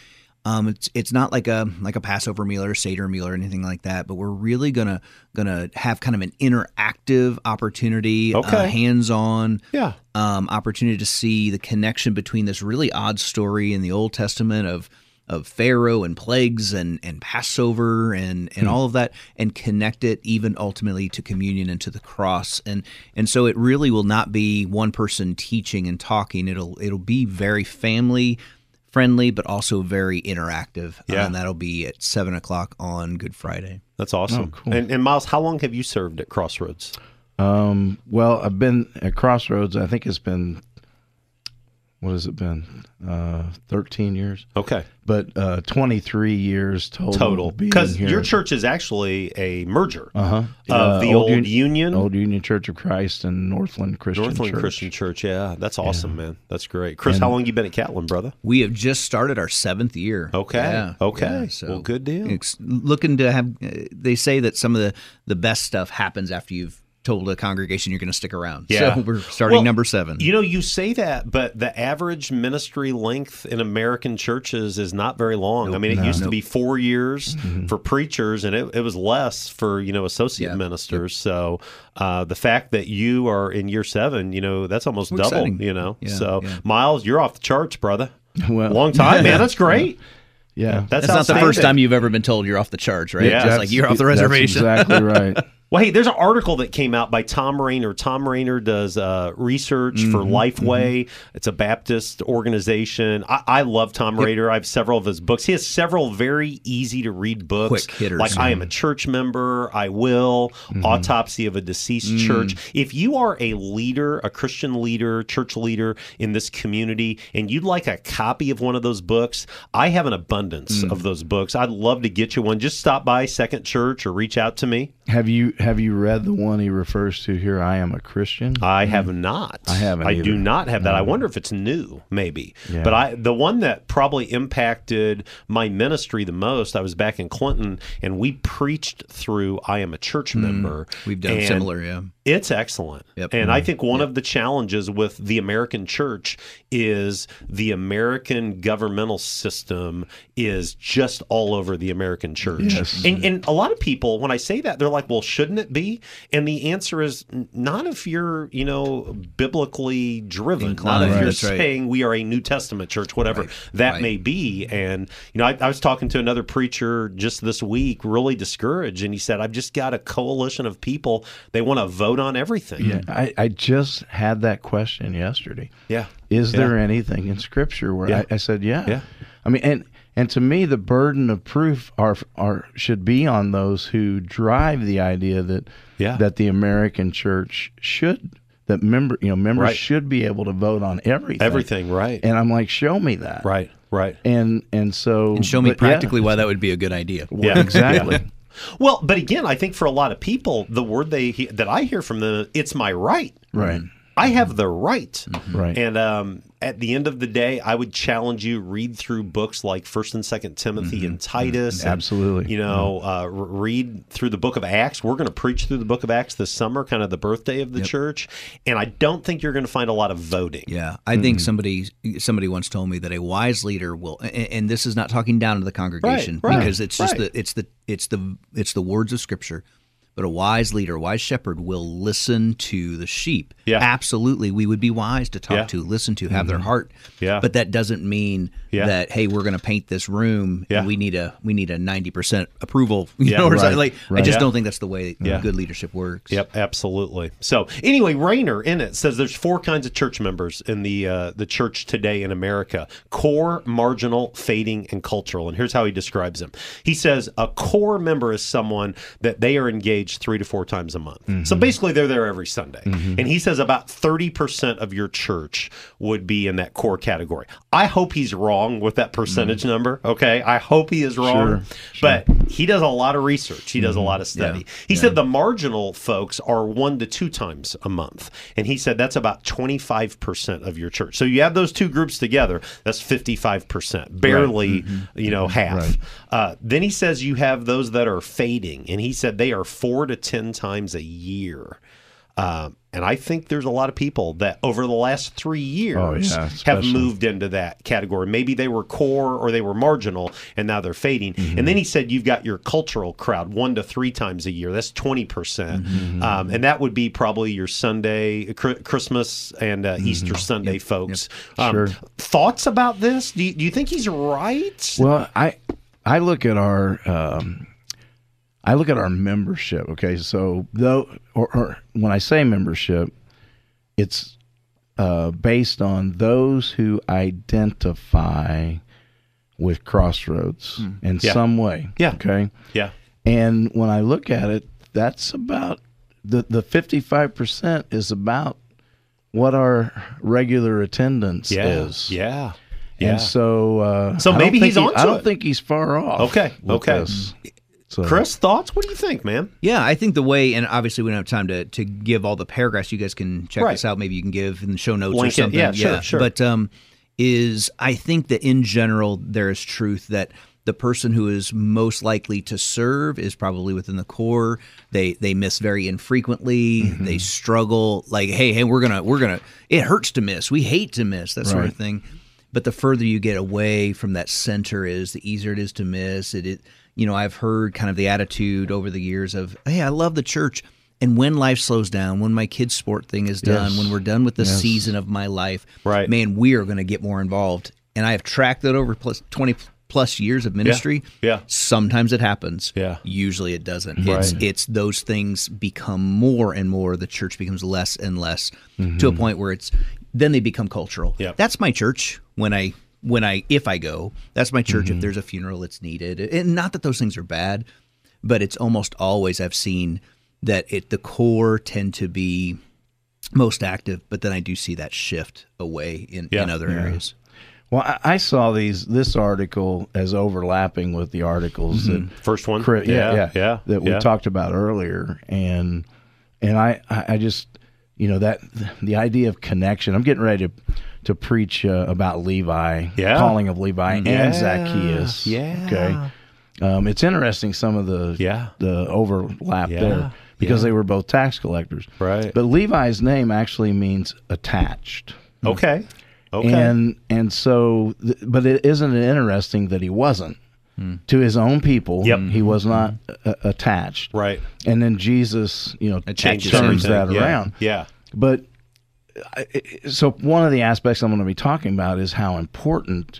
Um, it's it's not like a like a Passover meal or a Seder meal or anything like that, but we're really gonna gonna have kind of an interactive opportunity, okay. uh, hands-on yeah. um, opportunity to see the connection between this really odd story in the Old Testament of of Pharaoh and plagues and and Passover and and hmm. all of that, and connect it even ultimately to communion and to the cross, and and so it really will not be one person teaching and talking. It'll it'll be very family friendly, but also very interactive. Yeah. And that'll be at seven o'clock on Good Friday. That's awesome. Oh, cool. And, and Miles, how long have you served at Crossroads? Um, well, I've been at Crossroads, I think it's been, what has it been? Uh, thirteen years. Okay. But uh, twenty-three years total. Total. Because your church is actually a merger uh-huh. uh, of the Old, old Un- Union. Old Union Church of Christ and Northland Christian Northland Church. Northland Christian Church, yeah. That's awesome, yeah. man. That's great. Chris, and how long have you been at Catlin, brother? We have just started our seventh year. Okay. Yeah. Okay. Yeah, so well, good deal. It's looking to have, uh, they say that some of the, the best stuff happens after you've told a congregation you're going to stick around. Yeah. So we're starting well, number seven. You know, you say that, but the average ministry length in American churches is not very long. Nope, I mean, it no, used nope. to be four years mm-hmm. for preachers, and it, it was less for, you know, associate yeah. ministers. Yep. So uh, the fact that you are in year seven, you know, that's almost we're double, exciting. You know. Yeah, so, yeah. Miles, you're off the charts, brother. Well, long time, man. That's great. Yeah. Yeah, that's, that's not the first time you've ever been told you're off the charts, right? Yeah, just like you're off the reservation. That's exactly right. Well, hey, there's an article that came out by Tom Rainer. Tom Rainer does uh, research mm-hmm, for LifeWay. Mm-hmm. It's a Baptist organization. I, I love Tom Rainer. Yep. I have several of his books. He has several very easy to read books, quick hitters, like mm-hmm. I Am a Church Member, I Will, mm-hmm. Autopsy of a Deceased mm-hmm. Church. If you are a leader, a Christian leader, church leader in this community, and you'd like a copy of one of those books, I have an abundance mm-hmm. of those books. I'd love to get you one. Just stop by Second Church or reach out to me. Have you? Have you read the one he refers to here, I Am a Christian? I have not. I haven't I either. do not have that. No. I wonder if it's new, maybe. Yeah. But I, the one that probably impacted my ministry the most, I was back in Clinton, and we preached through I Am a Church Member. Mm. We've done similar, yeah. It's excellent. Yep. And I think one yep. of the challenges with the American church is the American governmental system is just all over the American church. Yes. And, and a lot of people, when I say that, they're like, well, shouldn't it be? And the answer is not if you're, you know, biblically driven, Inclined. not if right. you're That's saying right. we are a New Testament church, whatever right. that right. may be. And, you know, I, I was talking to another preacher just this week, really discouraged, and he said, I've just got a coalition of people. They want to vote on everything. Yeah, I, I just had that question yesterday. Yeah. Is yeah. there anything in Scripture where yeah. I, I said, yeah. yeah. I mean, and And to me, the burden of proof are, are should be on those who drive the idea that yeah. that the American church should, that member you know members right. should be able to vote on everything. Everything, right. And I'm like, show me that. Right, right. And and so... And show me but, practically yeah. why that would be a good idea. Well, yeah. Exactly. Yeah. Well, but again, I think for a lot of people, the word they that I hear from them, it's my right. Right. I have the right. Right. And um, at the end of the day, I would challenge you, read through books like First and Second Timothy mm-hmm. and Titus. Mm-hmm. And, absolutely. You know, yeah. uh, read through the book of Acts. We're going to preach through the book of Acts this summer, kind of the birthday of the yep. church. And I don't think you're going to find a lot of voting. Yeah. I mm-hmm. think somebody somebody once told me that a wise leader will, and, and this is not talking down to the congregation, right, right, because it's just right. the, it's the it's the it's the words of Scripture. But a wise leader, a wise shepherd will listen to the sheep. Yeah. Absolutely, we would be wise to talk yeah. to, listen to, have mm-hmm. their heart. Yeah. But that doesn't mean yeah. that, hey, we're going to paint this room yeah. and we need a we need a ninety percent approval. You yeah, know, or right, like right. I just yeah. don't think that's the way yeah. good leadership works. Yep, absolutely. So anyway, Rainer in it says there's four kinds of church members in the uh, the church today in America: core, marginal, fading, and cultural. And here's how he describes them. He says a core member is someone that they are engaged three to four times a month. Mm-hmm. So basically they're there every Sunday. Mm-hmm. And he says about thirty percent of your church would be in that core category. I hope he's wrong with that percentage mm-hmm. number, okay? I hope he is wrong. Sure, sure. But he does a lot of research. He does mm-hmm. a lot of study. Yeah. He yeah. said the marginal folks are one to two times a month. And he said that's about twenty-five percent of your church. So you have those two groups together, that's fifty-five percent, barely, right. mm-hmm. you know, half. Right. Uh, then he says you have those that are fading. And he said they are four Four to ten times a year. Um, and I think there's a lot of people that over the last three years oh, yeah, have moved into that category. Maybe they were core or they were marginal, and now they're fading. Mm-hmm. And then he said you've got your cultural crowd one to three times a year. That's twenty percent. Mm-hmm. Um, and that would be probably your Sunday, Christmas and uh, mm-hmm. Easter Sunday yep. folks. Yep. Um, sure. Thoughts about this? Do you, do you think he's right? Well, I, I look at our... Um, I look at our membership, okay? So though, or, or when I say membership, it's uh, based on those who identify with Crossroads mm. in yeah. some way, yeah. okay? Yeah. And when I look at it, that's about, the, the fifty-five percent is about what our regular attendance yeah. is. Yeah, yeah. And so... Uh, so maybe he's on he, I don't it. think he's far off. Okay, okay. This. So. Chris, thoughts? What do you think, man? Yeah, I think the way, and obviously we don't have time to, to give all the paragraphs. You guys can check right. this out. Maybe you can give in the show notes Link or something. It. Yeah, yeah, sure, sure. But um, is I think that in general there is truth that the person who is most likely to serve is probably within the core. They they miss very infrequently. Mm-hmm. They struggle. Like, hey, hey, we're gonna we're gonna. It hurts to miss. We hate to miss that right. sort of thing. But the further you get away from that center is, the easier it is to miss. It, it you know, I've heard kind of the attitude over the years of, hey, I love the church. And when life slows down, when my kids' sport thing is done, yes. when we're done with the yes. season of my life, right. man, we are going to get more involved. And I have tracked that over plus twenty plus years of ministry. Yeah. yeah. Sometimes it happens. Yeah. Usually it doesn't. Right. It's, it's those things become more and more. The church becomes less and less mm-hmm. to a point where it's, then they become cultural. Yep. That's my church when I, when I, if I go, that's my church. Mm-hmm. If there's a funeral, it's needed. And not that those things are bad, but it's almost always I've seen that it, the core tend to be most active, but then I do see that shift away in, yeah. in other yeah. areas. Well, I, I saw these, this article as overlapping with the articles mm-hmm. that first one, Chris, yeah, yeah, yeah, yeah, that we yeah. talked about earlier. And, and I, I just, you know, that the idea of connection. I'm getting ready to to preach uh, about Levi, yeah. calling of Levi and yeah. Zacchaeus. Yeah. Okay. Um, it's interesting some of the yeah. the overlap yeah. there because yeah. they were both tax collectors. Right. But Levi's name actually means attached. Okay. Okay. And and so, but it isn't it interesting that he wasn't hmm. to his own people? Yep. He was not uh, attached. Right. And then Jesus, you know, changes turns that yeah. around. Yeah. But so one of the aspects I'm going to be talking about is how important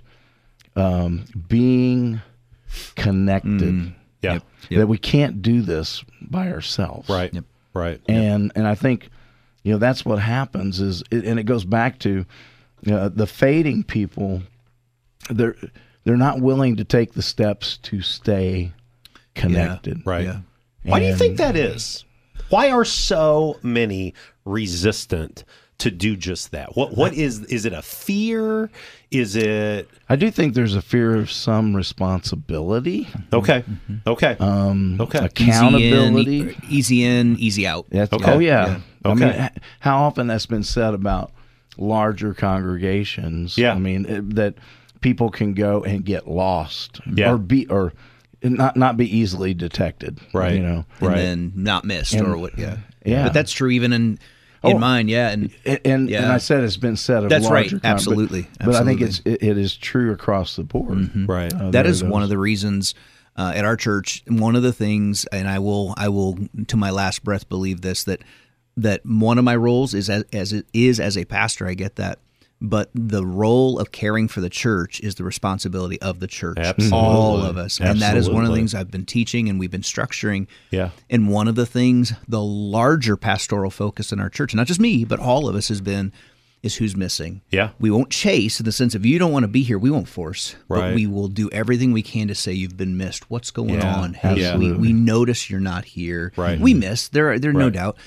um, being connected. Mm, yeah. Yep, yep. That we can't do this by ourselves. Right. Yep. Right. And yep. and I think you know that's what happens is, and it goes back to uh, the fading people. They're they're not willing to take the steps to stay connected. Yeah, right. Yeah. Why do you think that is? Why are so many resistant to do just that? What what is is it a fear? Is it? I do think there's a fear of some responsibility. Okay. Mm-hmm. Okay. Um, okay. Accountability. Easy in, easy in, easy out. That's, okay. Oh yeah. yeah. Okay. I mean, how often that's been said about larger congregations? Yeah. I mean it, that people can go and get lost. Yeah. Or be or. Not not be easily detected, right? You know, and right. then not missed and, or what? Yeah, yeah. But that's true even in in oh, mine, yeah. And and, and, yeah. and I said it's been said of that's larger right, absolutely. But, absolutely. But I think it's it, it is true across the board, mm-hmm. right? Uh, that is one of the reasons uh, at our church. One of the things, and I will I will to my last breath believe this that that one of my roles is as, as it is as a pastor. I get that. But the role of caring for the church is the responsibility of the church, Absolutely. all of us. Absolutely. And that is one of the things I've been teaching and we've been structuring. Yeah. And one of the things, the larger pastoral focus in our church, not just me, but all of us has been, is who's missing. Yeah. We won't chase in the sense of you don't want to be here, we won't force. Right. But we will do everything we can to say you've been missed. What's going yeah. on? Hey, yeah. we, we notice you're not here. Right. We miss, there, there right. no doubt.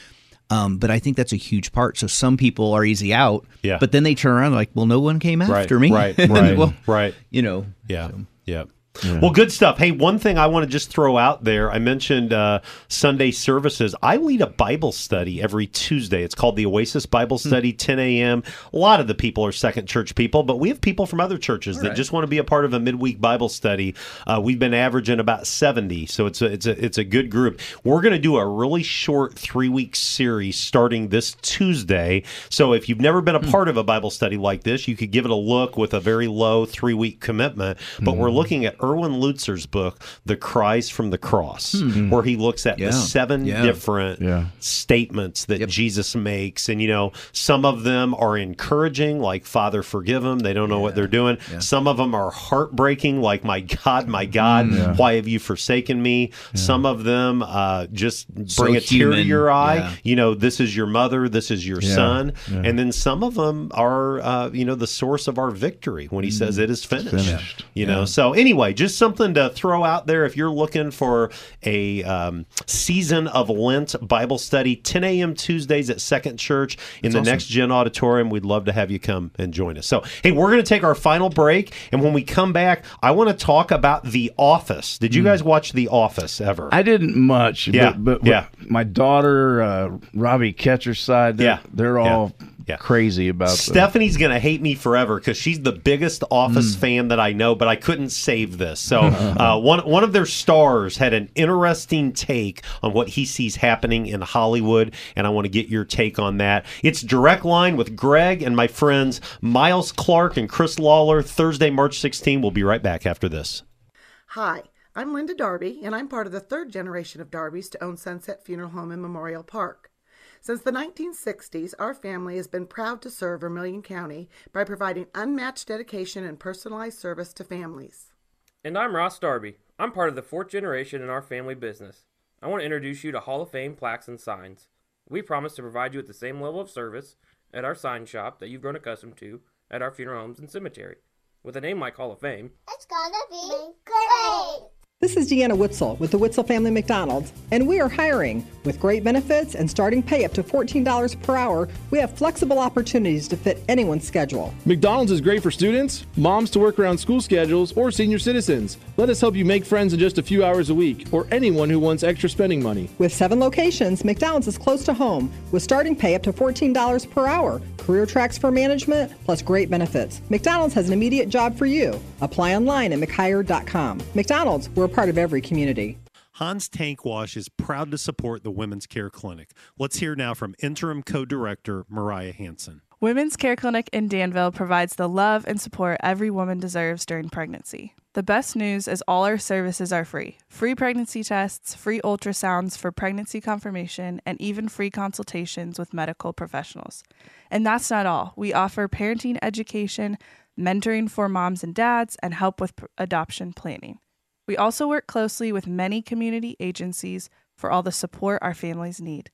Um, but I think that's a huge part. So some people are easy out, yeah. but then they turn around like, well, no one came right, after me. Right, right, well, right. You know. Yeah, so. yeah. Yeah. Well, good stuff. Hey, one thing I want to just throw out there, I mentioned uh, Sunday services. I lead a Bible study every Tuesday. It's called the Oasis Bible Study, mm-hmm. ten a.m. A lot of the people are Second Church people, but we have people from other churches All that right. just want to be a part of a midweek Bible study. Uh, we've been averaging about seventy, so it's a, it's a, it's a good group. We're going to do a really short three-week series starting this Tuesday. So if you've never been a part of a Bible study like this, you could give it a look with a very low three-week commitment, but mm-hmm. we're looking at Erwin Lutzer's book, The Cries from the Cross, mm-hmm. where he looks at yeah. the seven yeah. different yeah. statements that yep. Jesus makes. And, you know, some of them are encouraging, like, Father, forgive them. They don't know yeah. what they're doing. Yeah. Some of them are heartbreaking, like, my God, my God, yeah. why have you forsaken me? Yeah. Some of them uh, just bring so a tear human. to your eye. Yeah. You know, this is your mother, this is your yeah. son. Yeah. And then some of them are, uh, you know, the source of our victory when he mm-hmm. says it is finished. finished. You yeah. know, so anyway, just something to throw out there if you're looking for a um, season of Lent Bible study, ten a.m. Tuesdays at Second Church in That's the awesome. Next Gen Auditorium. We'd love to have you come and join us. So, hey, we're going to take our final break, and when we come back, I want to talk about The Office. Did you mm. guys watch The Office ever? I didn't much, yeah. but, but yeah. my daughter, uh, Robbie Ketcher's side, they're, yeah. they're all... Yeah. Yeah. Crazy about Stephanie's the... gonna hate me forever because she's the biggest Office mm. fan that I know, but I couldn't save this. So uh, one one of their stars had an interesting take on what he sees happening in Hollywood, and I want to get your take on that. It's Direct Line with Greg and my friends Miles Clark and Chris Lawler, Thursday, March sixteenth. We'll be right back after this. Hi, I'm Linda Darby, and I'm part of the third generation of Darbys to own Sunset Funeral Home in Memorial Park. Since the nineteen sixties, our family has been proud to serve Vermilion County by providing unmatched dedication and personalized service to families. And I'm Ross Darby. I'm part of the fourth generation in our family business. I want to introduce you to Hall of Fame Plaques and Signs. We promise to provide you with the same level of service at our sign shop that you've grown accustomed to at our funeral homes and cemetery. With a name like Hall of Fame, it's gonna be great! This is Deanna Witzel with the Witzel Family McDonald's, and we are hiring. With great benefits and starting pay up to fourteen dollars per hour, we have flexible opportunities to fit anyone's schedule. McDonald's is great for students, moms to work around school schedules, or senior citizens. Let us help you make friends in just a few hours a week, or anyone who wants extra spending money. With seven locations, McDonald's is close to home, with starting pay up to fourteen dollars per hour, career tracks for management, plus great benefits. McDonald's has an immediate job for you. Apply online at mc hire dot com. McDonald's, we're part of every community. Hann's Tank Wash is proud to support the Women's Care Clinic. Let's hear now from interim co-director Mariah Hansen. Women's Care Clinic in Danville provides the love and support every woman deserves during pregnancy. The best news is all our services are free. Free pregnancy tests, free ultrasounds for pregnancy confirmation, and even free consultations with medical professionals. And that's not all. We offer parenting education, mentoring for moms and dads, and help with adoption planning. We also work closely with many community agencies for all the support our families need.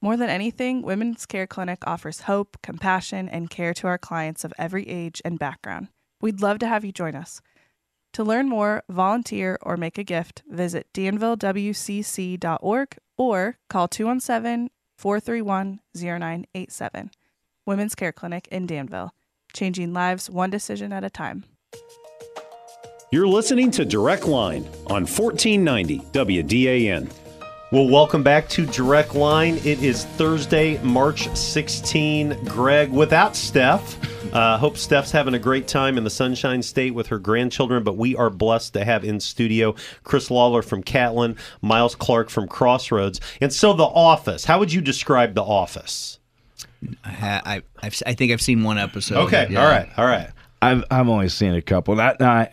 More than anything, Women's Care Clinic offers hope, compassion, and care to our clients of every age and background. We'd love to have you join us. To learn more, volunteer, or make a gift, visit danville w c c dot org or call two one seven, four three one, zero nine eight seven. Women's Care Clinic in Danville, changing lives one decision at a time. You're listening to Direct Line on fourteen ninety W D A N. Well, welcome back to Direct Line. It is Thursday, March sixteenth. Greg, without Steph. I uh, hope Steph's having a great time in the Sunshine State with her grandchildren, but we are blessed to have in studio Chris Lawler from Catlin, Miles Clark from Crossroads. And so The Office, how would you describe The Office? I, I, I've, I think I've seen one episode. Okay, yeah. all right, all right. I've, I've only seen a couple. I, I,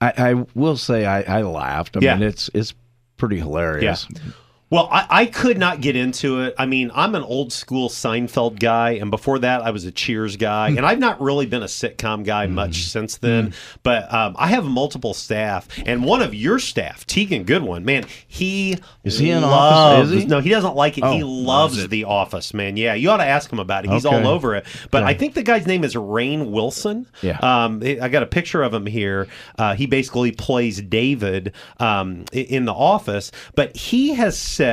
I will say I, I laughed. I yeah. mean, it's it's. pretty hilarious. Yeah. Well, I, I could not get into it. I mean, I'm an old school Seinfeld guy, and before that, I was a Cheers guy, and I've not really been a sitcom guy much mm. since then, mm. but um, I have multiple staff, and one of your staff, Tegan Goodwin, man, he Is he in loves, Office? Is he? No, he doesn't like it. Oh, he loves, loves it. The Office, man. Yeah, you ought to ask him about it. He's okay. all over it, but yeah. I think the guy's name is Rainn Wilson. Yeah. Um, I got a picture of him here. Uh, he basically plays David um, in The Office, but he has said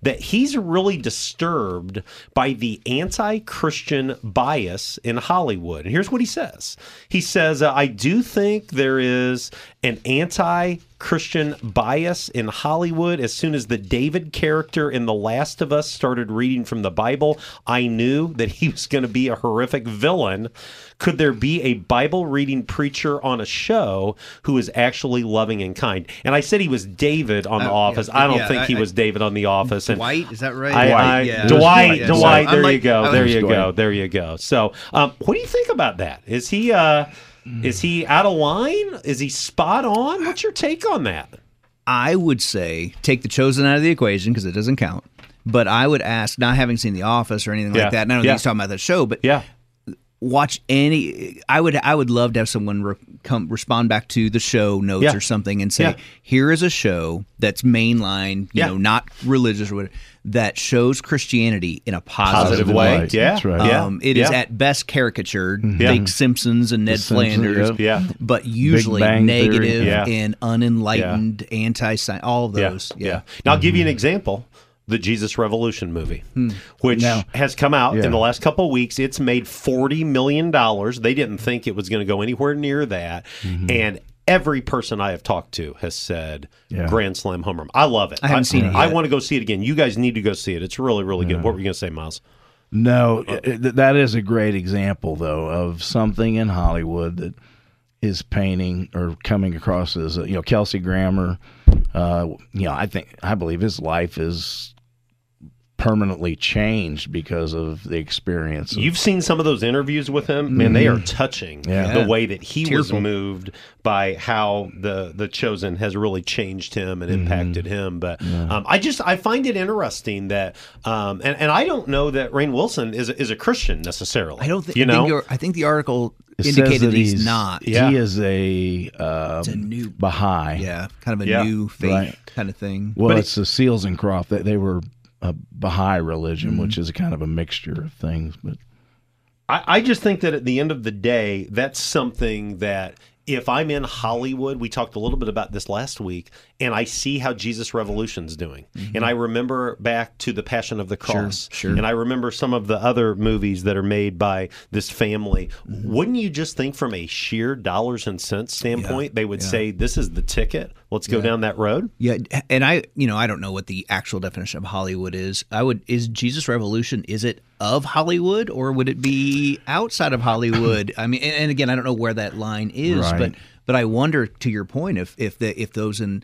that he's really disturbed by the anti-Christian bias in Hollywood. And here's what he says. He says, I do think there is an anti-Christian bias in Hollywood. As soon as the David character in The Last of Us started reading from the Bible, I knew that he was going to be a horrific villain. Could there be a Bible-reading preacher on a show who is actually loving and kind? And I said he was David on uh, The Office. Yeah, I don't yeah, think I, he I, was David on The Office. And Dwight, is that right? I, I, yeah. Dwight, yeah. Dwight, Dwight yeah. So there like, you go, there you Dwight. go, there you go. So um, what do you think about that? Is he uh, mm. is he out of line? Is he spot on? What's your take on that? I would say take The Chosen out of the equation because it doesn't count. But I would ask, not having seen The Office or anything yeah. like that, and I don't yeah. think he's talking about the show, but... yeah. Watch any. I would. I would love to have someone re, come respond back to the show notes yeah. or something and say, yeah. "Here is a show that's mainline, you yeah. know, not religious or whatever, that shows Christianity in a positive, positive way. way." Yeah, that's right. Um, yeah. It yeah. is at best caricatured, mm-hmm. think yeah. Simpsons and Ned Flanders, yeah. yeah, but usually negative yeah. and unenlightened, yeah. anti-science, all of those. Yeah. yeah. yeah. Now, I'll give you an example. The Jesus Revolution movie, hmm. which now, has come out yeah. in the last couple of weeks. It's made forty million dollars. They didn't think it was going to go anywhere near that. Mm-hmm. And every person I have talked to has said, yeah. Grand Slam home run. I love it. I haven't I, seen it yet. I want to go see it again. You guys need to go see it. It's really, really yeah. good. What were you going to say, Miles? No, uh, it, that is a great example, though, of something in Hollywood that is painting or coming across as, you know, Kelsey Grammer. Uh, you know, I think, I believe his life is permanently changed because of the experience. Of, You've seen some of those interviews with him. Man, mm-hmm. they are touching yeah. the way that he Tearful. was moved by how the, the Chosen has really changed him and impacted mm-hmm. him. But yeah. um, I just, I find it interesting that, um, and, and I don't know that Rainn Wilson is, is a Christian necessarily. I don't th- you know? think, I think the article it indicated that he's, he's not. Yeah. He is a, uh, it's a new Baha'i. Yeah, kind of a yeah. new faith right. kind of thing. Well, but it's it, the Seals and Croft. They, they were a Baha'i religion, mm-hmm. which is a kind of a mixture of things. But I, I just think that at the end of the day, that's something that if I'm in Hollywood, we talked a little bit about this last week, and I see how Jesus Revolution's doing. Mm-hmm. And I remember back to The Passion of the Cross. Sure, sure. And I remember some of the other movies that are made by this family. Mm-hmm. Wouldn't you just think from a sheer dollars and cents standpoint, yeah. they would yeah. say, this is the ticket? Let's go yeah. down that road. Yeah, and I, you know, I don't know what the actual definition of Hollywood is. I would is Jesus Revolution. Is it of Hollywood, or would it be outside of Hollywood? I mean, and, and again, I don't know where that line is, right. but but I wonder, to your point, if if the if those in,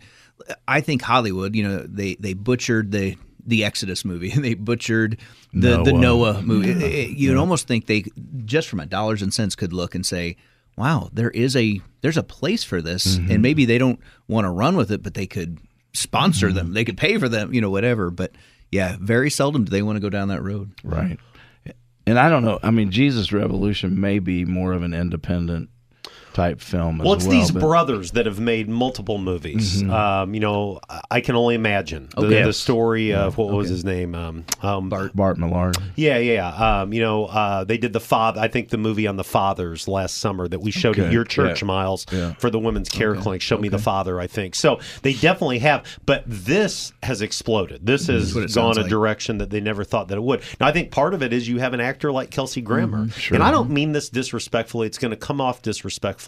I think Hollywood, you know, they they butchered the the Exodus movie, and they butchered the Noah, the Noah movie. Yeah. It, it, you'd yeah. almost think they just from a dollars and cents could look and say, wow, there is a there's a place for this, mm-hmm. and maybe they don't want to run with it, but they could sponsor mm-hmm. them, they could pay for them, you know, whatever. But yeah, very seldom do they want to go down that road, right? And I don't know. I mean, Jesus Revolution may be more of an independent type film. Well, as it's well, these but... brothers that have made multiple movies. Mm-hmm. Um, you know, I can only imagine the, okay. the story yeah. of what okay. was his name, um, um, Bart Bart Millard. Yeah, yeah. Um, you know, uh, they did the father. I think the movie on the fathers last summer that we showed okay. at your church, yeah. Miles, yeah. for the Women's Care okay. Clinic. Showed okay. me the father. I think so. They definitely have, but this has exploded. This has gone a like. direction that they never thought that it would. Now, I think part of it is you have an actor like Kelsey Grammer, mm-hmm. sure. and I don't mean this disrespectfully. It's going to come off disrespectful.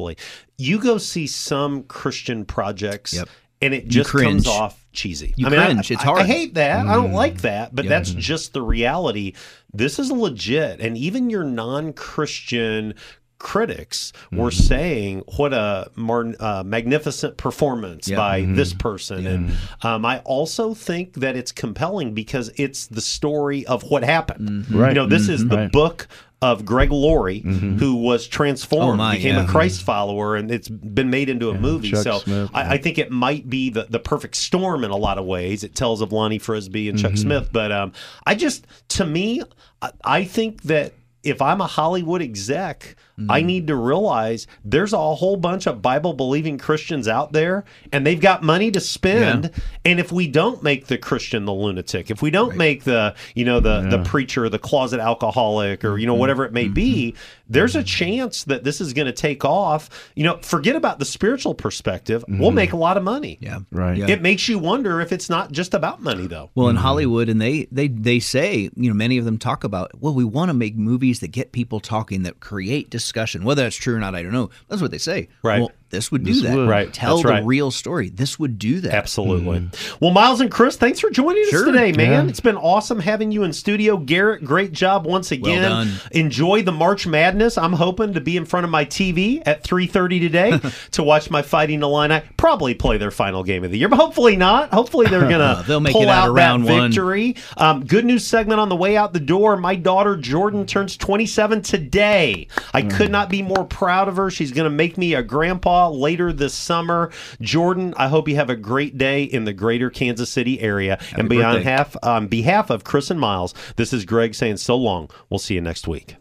You go see some Christian projects, yep. and it just comes off cheesy. You I mean, cringe. I, it's hard. I, I hate that. Mm. I don't like that, but yep. that's just the reality. This is legit, and even your non-Christian critics were mm-hmm. saying what a mar- uh, magnificent performance yeah. by mm-hmm. this person. Yeah. And um, I also think that it's compelling because it's the story of what happened. Mm-hmm. Right. You know, this mm-hmm. is the right. book of Greg Laurie, mm-hmm. who was transformed, oh my, became yeah. a Christ follower, and it's been made into a yeah, movie. Chuck so Smith, I, yeah. I think it might be the, the perfect storm in a lot of ways. It tells of Lonnie Frisbee and mm-hmm. Chuck Smith. But um, I just, to me, I, I think that if I'm a Hollywood exec, mm. I need to realize there's a whole bunch of Bible-believing Christians out there, and they've got money to spend. Yeah. And if we don't make the Christian the lunatic, if we don't right. make the you know the yeah. the preacher the closet alcoholic, or you know mm. whatever it may mm-hmm. be, there's a chance that this is going to take off. You know, forget about the spiritual perspective. Mm. We'll make a lot of money. Yeah, right. Yeah. It makes you wonder if it's not just about money, though. Well, in mm. Hollywood, and they they they say, you know, many of them talk about, well, we want to make movies that get people talking, that create discussion. Whether that's true or not, I don't know. That's what they say. Right. Well, this would do this that. Would. Right. Tell that's the right. real story. This would do that. Absolutely. Mm. Well, Miles and Chris, thanks for joining sure. us today, man. Yeah. It's been awesome having you in studio. Garrett, great job once again. Well done. Enjoy the March Madness. I'm hoping to be in front of my T V at three thirty today to watch my Fighting Illini probably play their final game of the year, but hopefully not. Hopefully they're going to make pull it out, out around that one. Victory. Um, good news segment on the way out the door. My daughter, Jordan, turns twenty-seven today. I mm. could not be more proud of her. She's going to make me a grandpa later this summer. Jordan, I hope you have a great day in the greater Kansas City area. Happy and beyond half, on behalf of Chris and Miles, this is Greg saying so long. We'll see you next week.